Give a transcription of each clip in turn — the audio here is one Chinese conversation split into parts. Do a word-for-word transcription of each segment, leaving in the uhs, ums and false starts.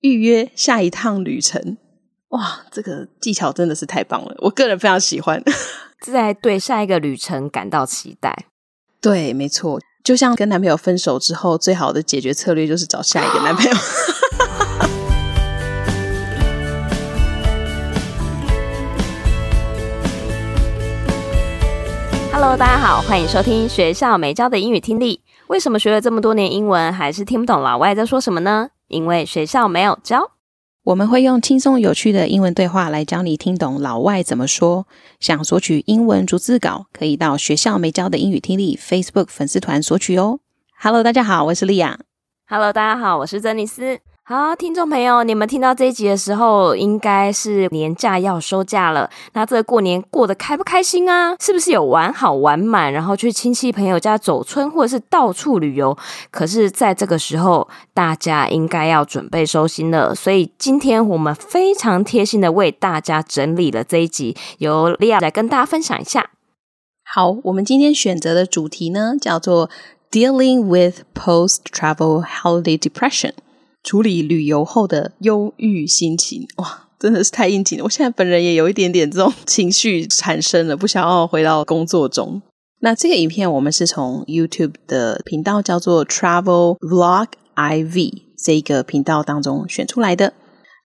预约下一趟旅程。哇，这个技巧真的是太棒了，我个人非常喜欢。在对下一个旅程感到期待。对，没错，就像跟男朋友分手之后，最好的解决策略就是找下一个男朋友。Hello， 大家好，欢迎收听学校没教的英语听力。为什么学了这么多年英文，还是听不懂老外在说什么呢？因为学校没有教。我们会用轻松有趣的英文对话来教你听懂老外怎么说。想索取英文逐字稿，可以到学校没教的英语听力 Facebook 粉丝团索取哦。Hello， 大家好，我是 Lia。Hello， 大家好，我是珍妮斯。好，听众朋友，你们听到这一集的时候，应该是年假要收假了。那这个过年过得开不开心啊？是不是有玩好玩满，然后去亲戚朋友家走春，或者是到处旅游？可是在这个时候，大家应该要准备收心了。所以今天我们非常贴心的为大家整理了这一集，由 Lia 来跟大家分享一下。好，我们今天选择的主题呢，叫做 Dealing with Post-Travel Holiday Depression， 处理旅游后的忧郁心情。哇，真的是太应景了，我现在本人也有一点点这种情绪产生了，不想要回到工作中。那这个影片我们是从 YouTube 的频道叫做 Travel Vlog four 这个频道当中选出来的。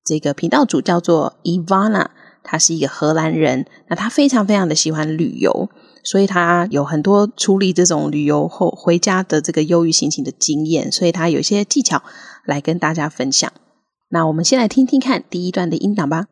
这个频道主叫做 Ivana， 她是一个荷兰人，那她非常非常的喜欢旅游，所以他有很多处理这种旅游后回家的这个忧郁心情的经验，所以他有一些技巧来跟大家分享。那我们先来听听看第一段的音档吧。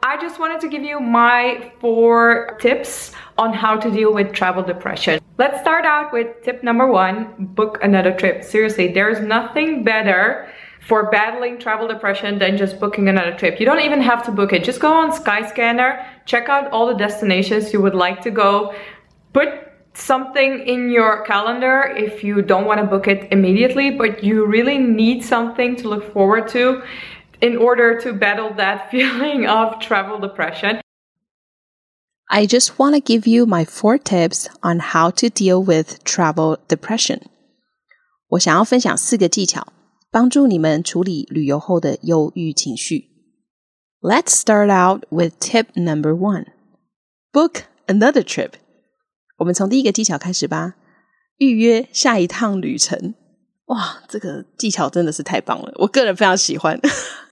I just wanted to give you my four tips on how to deal with travel depression. Let's start out with tip number one, book another trip. Seriously, there's nothing better for battling travel depression than just booking another trip. You don't even have to book it. Just go on Skyscanner, check out all the destinations you would like to go. Put something in your calendar if you don't want to book it immediately, but you really need something to look forward to in order to battle that feeling of travel depression. I just want to give you my four tips on how to deal with travel depression. 我想要分享四个技巧，帮助你们处理旅游后的忧郁情绪。 Let's start out with tip number one. Book another trip. 我们从第一个技巧开始吧，预约下一趟旅程。哇，这个技巧真的是太棒了，我个人非常喜欢。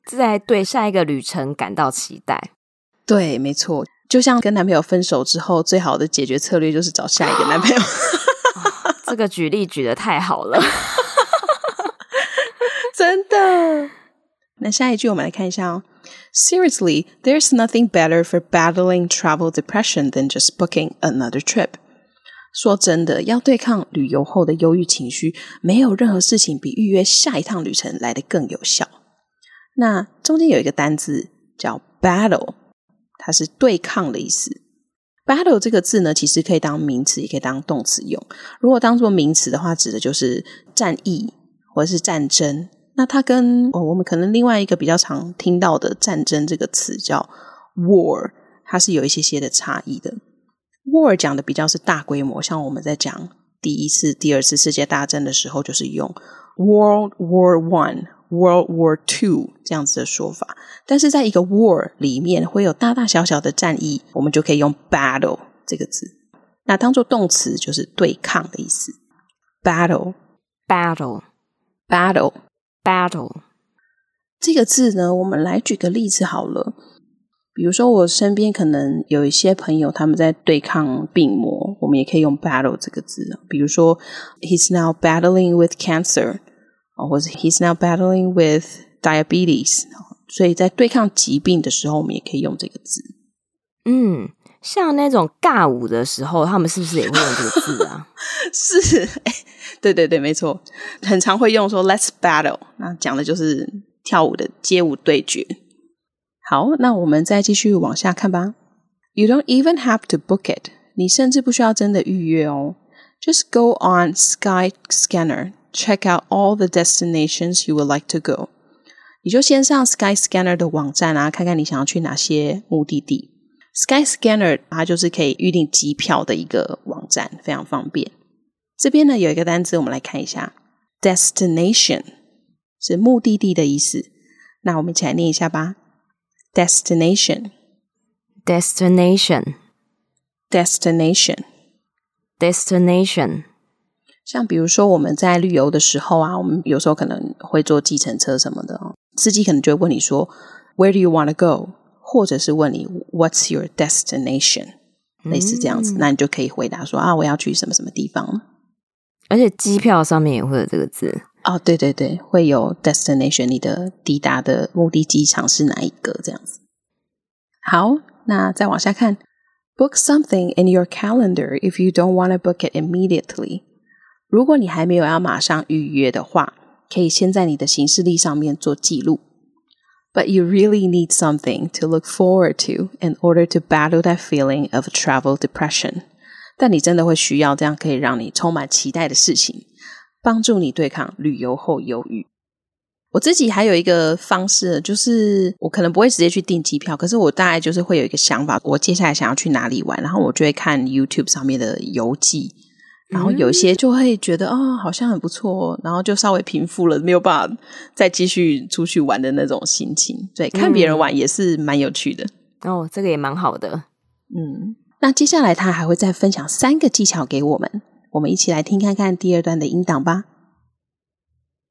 在对下一个旅程感到期待。对，没错，就像跟男朋友分手之后，最好的解决策略就是找下一个男朋友。哦，这个举例举得太好了。真的。那下一句我们来看一下哦。Seriously, there's nothing better for battling travel depression than just booking another trip. 说真的，要对抗旅游后的忧郁情绪，没有任何事情比预约下一趟旅程来得更有效。那中间有一个单字叫 battle， 它是对抗的意思。battle 这个字呢，其实可以当名词，也可以当动词用。如果当作名词的话，指的就是战役或者是战争。那它跟、哦、我们可能另外一个比较常听到的战争这个词叫 war， 它是有一些些的差异的。war 讲的比较是大规模，像我们在讲第一次、第二次世界大战的时候，就是用 World War One、World War Two 这样子的说法。但是在一个 war 里面会有大大小小的战役，我们就可以用 battle 这个字。那当作动词就是对抗的意思。battle battle battle battle 这个字呢，我们来举个例子好了。比如说我身边可能有一些朋友他们在对抗病魔，我们也可以用 battle 这个字。比如说 He's now battling with cancer， 或者 He's now battling with diabetes， 所以在对抗疾病的时候我们也可以用这个字。嗯，像那种尬舞的时候，他们是不是也会用这个字啊？是、欸，对对对，没错，很常会用说 Let's battle， 那讲的就是跳舞的街舞对决。好，那我们再继续往下看吧。You don't even have to book it， 你甚至不需要真的预约哦。Just go on Skyscanner, check out all the destinations you would like to go。 你就先上 Skyscanner 的网站啊，看看你想要去哪些目的地。Skyscanner 它就是可以预订机票的一个网站，非常方便。这边呢有一个单字，我们来看一下 Destination 是目的地的意思。那我们一起来念一下吧。 Destination Destination Destination Destination 像比如说我们在旅游的时候啊，我们有时候可能会坐计程车什么的、哦、司机可能就会问你说 Where do you want to go? 或者是问你 What's your destination? 类似这样子、嗯、那你就可以回答说啊，我要去什么什么地方。而且机票上面也会有这个字哦，对对对，会有 destination， 你的抵达的目的机场是哪一个这样子。好，那再往下看 Book something in your calendar if you don't want to book it immediately。 如果你还没有要马上预约的话，可以先在你的行事历上面做记录。 But you really need something to look forward to in order to battle that feeling of travel depression。 但你真的会需要这样可以让你充满期待的事情，帮助你对抗旅游后忧郁。我自己还有一个方式，就是我可能不会直接去订机票，可是我大概就是会有一个想法，我接下来想要去哪里玩，然后我就会看 YouTube 上面的游记，然后有一些就会觉得、嗯、哦，好像很不错、哦、然后就稍微平复了没有办法再继续出去玩的那种心情。对，看别人玩也是蛮有趣的、嗯、哦，这个也蛮好的。嗯，那接下来他还会再分享三个技巧给我们，我们一起来听看看第二段的音档吧。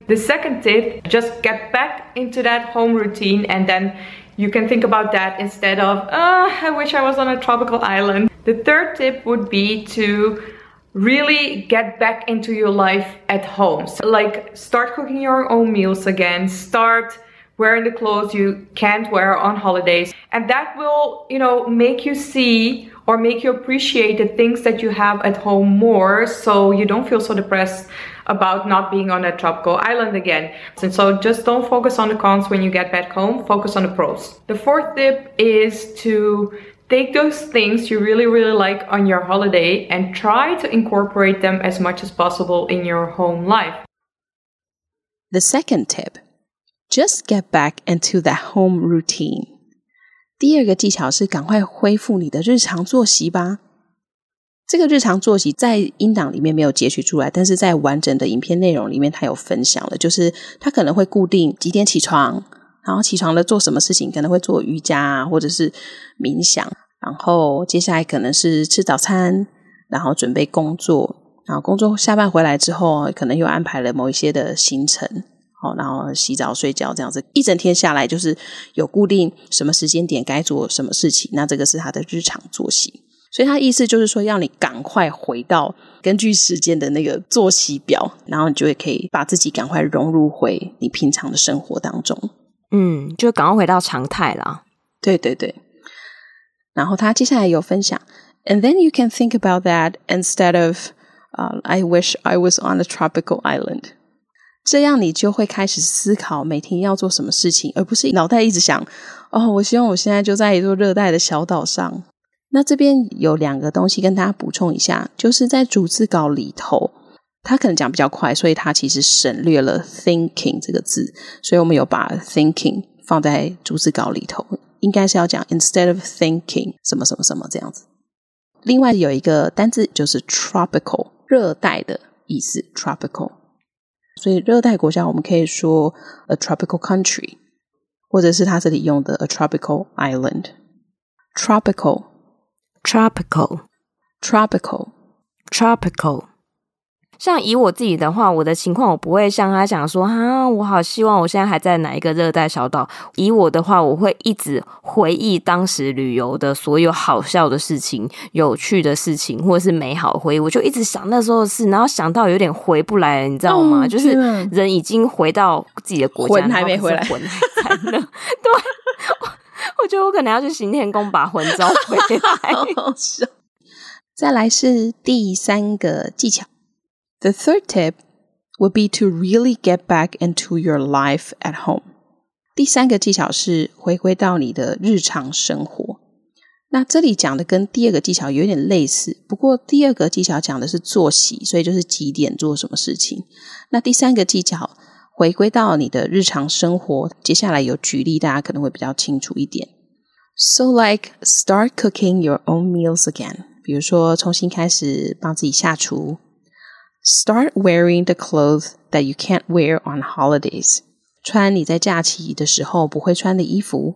The second tip, just get back into that home routine, and then you can think about that instead of ah, I wish I was on a tropical island. The third tip would be to really get back into your life at home. So, like, start cooking your own meals again, start wearing the clothes you can't wear on holidays, and that will, you know, make you see or make you appreciate the things that you have at home more, so you don't feel so depressed about not being on a tropical island again. And so just don't focus on the cons when you get back home, focus on the pros. The fourth tip is to take those things you really, really like on your holiday and try to incorporate them as much as possible in your home life. The second tip, just get back into the home routine.第二个技巧是赶快恢复你的日常作息吧。这个日常作息在音档里面没有截取出来，但是在完整的影片内容里面它有分享了，就是它可能会固定几点起床，然后起床了做什么事情，可能会做瑜伽、啊、或者是冥想，然后接下来可能是吃早餐，然后准备工作，然后工作下班回来之后可能又安排了某一些的行程，然后洗澡睡觉，这样子一整天下来就是有固定什么时间点该做什么事情，那这个是他的日常作息。所以他意思就是说要你赶快回到根据时间的那个作息表，然后你就会可以把自己赶快融入回你平常的生活当中。嗯，就赶快回到常态啦。对对对。然后他接下来有分享 And then you can think about that instead of、uh, I wish I was on a tropical island。这样你就会开始思考每天要做什么事情，而不是脑袋一直想哦，我希望我现在就在一座热带的小岛上。那这边有两个东西跟大家补充一下，就是在逐字稿里头他可能讲比较快，所以他其实省略了 thinking 这个字，所以我们有把 thinking 放在逐字稿里头，应该是要讲 instead of thinking 什么什么什么这样子。另外有一个单字就是 tropical， 热带的意思 tropical，所以热带国家我们可以说 a tropical country， 或者是他这里用的 a tropical island。 tropical tropical tropical tropical 像以我自己的话，我的情况我不会像他讲说哈，我好希望我现在还在哪一个热带小岛。以我的话，我会一直回忆当时旅游的所有好笑的事情、有趣的事情或者是美好回忆，我就一直想那时候的事，然后想到有点回不来了，你知道吗、嗯、就是人已经回到自己的国家，魂还没回来，魂还在那对，我觉得我可能要去行天宫把魂招回来。好笑。再来是第三个技巧。The third tip would be to really get back into your life at home. 第三个技巧是回归到你的日常生活。那这里讲的跟第二个技巧有点类似，不过第二个技巧讲的是作息，所以就是几点做什么事情。那第三个技巧回归到你的日常生活，接下来有举例，大家可能会比较清楚一点。So like, start cooking your own meals again. 比如说重新开始帮自己下厨。Start wearing the clothes that you can't wear on holidays. 穿你在假期的时候不会穿的衣服。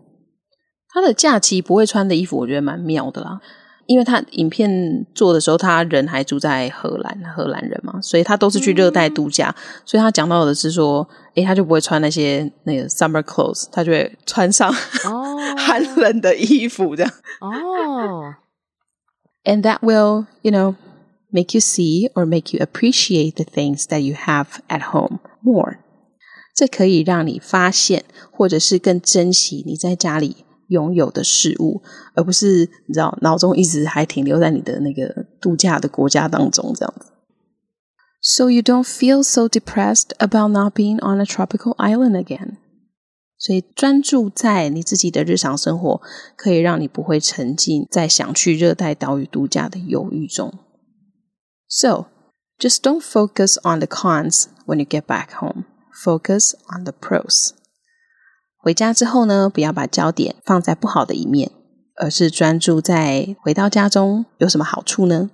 他的假期不会穿的衣服我觉得蛮妙的啦，因为他影片做的时候他人还住在荷兰，荷兰人嘛，所以他都是去热带度假，所以他讲到的是说诶，他就不会穿那些那个 summer clothes， 他就会穿上、oh. 寒冷的衣服这样哦、oh. And that will, you know, make you see or make you appreciate the things that you have at home more。 这可以让你发现或者是更珍惜你在家里拥有的事物，而不是你知道脑中一直还停留在你的那个度假的国家当中这样子。So you don't feel so depressed about not being on a tropical island again。 所以专注在你自己的日常生活，可以让你不会沉浸在想去热带岛屿度假的犹豫中。 So just don't focus on the cons when you get back home. Focus on the pros。回家之后呢，不要把焦点放在不好的一面，而是专注在回到家中有什么好处呢？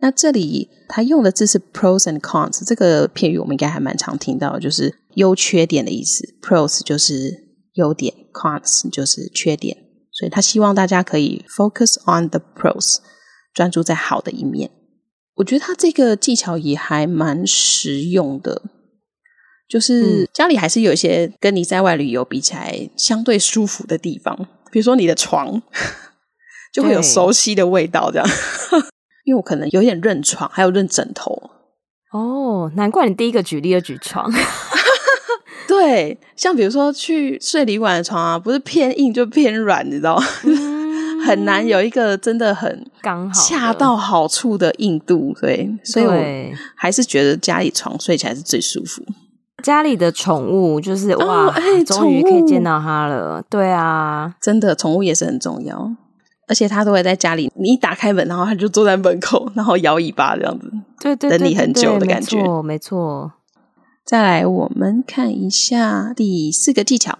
那这里他用的字是 pros and cons， 这个片语我们应该还蛮常听到的，就是优缺点的意思。 pros 就是优点， cons 就是缺点，所以他希望大家可以 focus on the pros， 专注在好的一面。我觉得他这个技巧也还蛮实用的，就是家里还是有一些跟你在外旅游比起来相对舒服的地方，比如说你的床就会有熟悉的味道这样因为我可能有点认床还有认枕头哦， oh, 难怪你第一个举例就举床对，像比如说去睡旅馆的床啊，不是偏硬就偏软你知道吗、嗯、很难有一个真的很刚好恰到好处的硬度。 对, 对，所以我还是觉得家里床睡起来是最舒服。家里的宠物就是、哦、哇、欸、终于可以见到它了。对啊，真的宠物也是很重要，而且它都会在家里，你一打开门然后它就坐在门口然后摇尾巴这样子。对对对对对，等你很久的感觉。没错没错。再来我们看一下第四个技巧。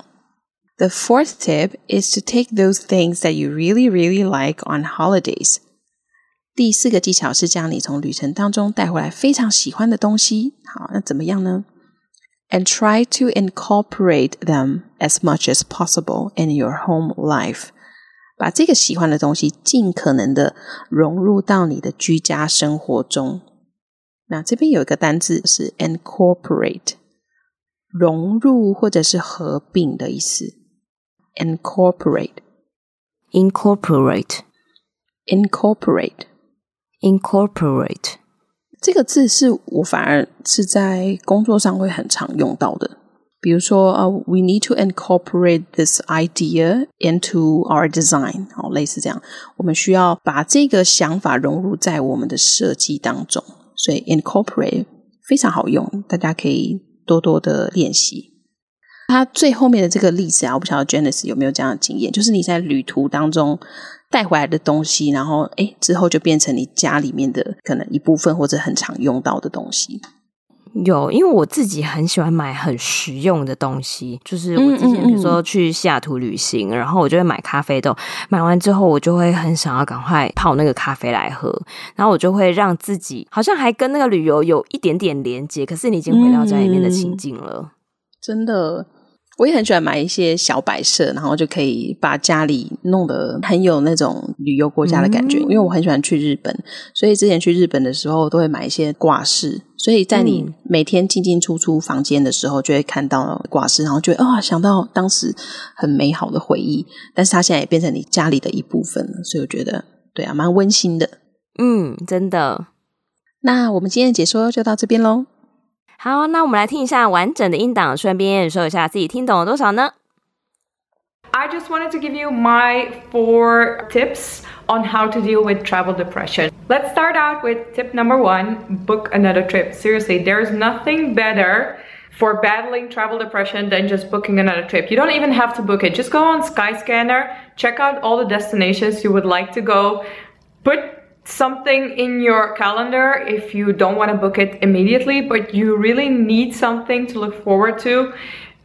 The fourth tip is to take those things that you really really like on holidays。 第四个技巧是将你从旅程当中带回来非常喜欢的东西。好，那怎么样呢？And try to incorporate them as much as possible in your home life。 把这个喜欢的东西尽可能的融入到你的居家生活中。那这边有一个单字是 incorporate， 融入或者是合并的意思。 incorporate incorporate incorporate incorporate， 这个字是我反而是在工作上会很常用到的，比如说、uh, we need to incorporate this idea into our design， 好，类似这样，我们需要把这个想法融入在我们的设计当中，所以 incorporate 非常好用，大家可以多多的练习。它最后面的这个例子啊，我不晓得 Janice 有没有这样的经验，就是你在旅途当中带回来的东西，然后诶之后就变成你家里面的可能一部分或者很常用到的东西。有，因为我自己很喜欢买很实用的东西，就是我之前比如说去西雅图旅行，嗯嗯嗯，然后我就会买咖啡豆，买完之后我就会很想要赶快泡那个咖啡来喝，然后我就会让自己好像还跟那个旅游有一点点连接，可是你已经回到家里面的情境了、嗯、真的。我也很喜欢买一些小摆设，然后就可以把家里弄得很有那种旅游国家的感觉、嗯、因为我很喜欢去日本，所以之前去日本的时候都会买一些挂饰，所以在你每天进进出出房间的时候就会看到挂饰，然后就会、哦、想到当时很美好的回忆，但是它现在也变成你家里的一部分了，所以我觉得对啊，蛮温馨的。嗯，真的。那我们今天的解说就到这边咯。好，那我们来听一下完整的音档，顺便说一下自己听懂了多少呢？ I just wanted to give you my four tips on how to deal with travel depression. Let's start out with tip number one, book another trip. Seriously, there's nothing better for battling travel depression than just booking another trip. You don't even have to book it. Just go on Skyscanner, check out all the destinations you would like to go, put something in your calendar if you don't want to book it immediately, but you really need something to look forward to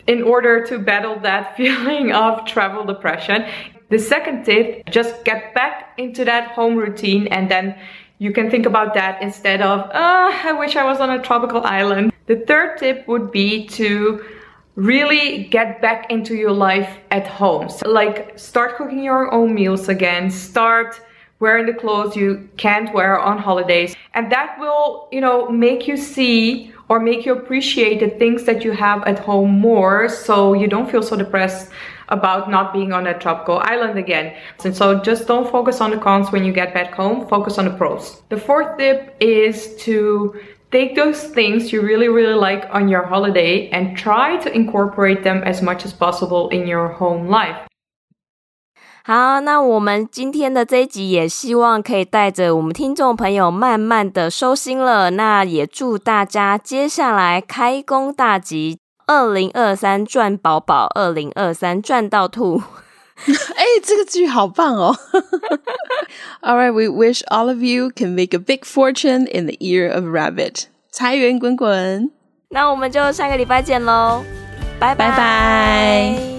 in order to battle that feeling of travel depression. The second tip, just get back into that home routine, and then you can think about that instead of, ah, oh, I wish I was on a tropical island. The third tip would be to really get back into your life at home. So, like, start cooking your own meals again, start wearing the clothes you can't wear on holidays, and that will, you know, make you see or make you appreciate the things that you have at home more, so you don't feel so depressed about not being on that tropical island again. And so just don't focus on the cons when you get back home, focus on the pros. The fourth tip is to take those things you really, really like on your holiday and try to incorporate them as much as possible in your home life. 好，那我们今天的这一集也希望可以带着我们听众朋友慢慢的收心了，那也祝大家接下来开工大吉，二零二三赚饱饱，二零二三赚到吐。哎，这个句好棒哦。Alright, we wish all of you can make a big fortune in the year of rabbit. 财源滚滚。那我们就下个礼拜见咯，拜拜。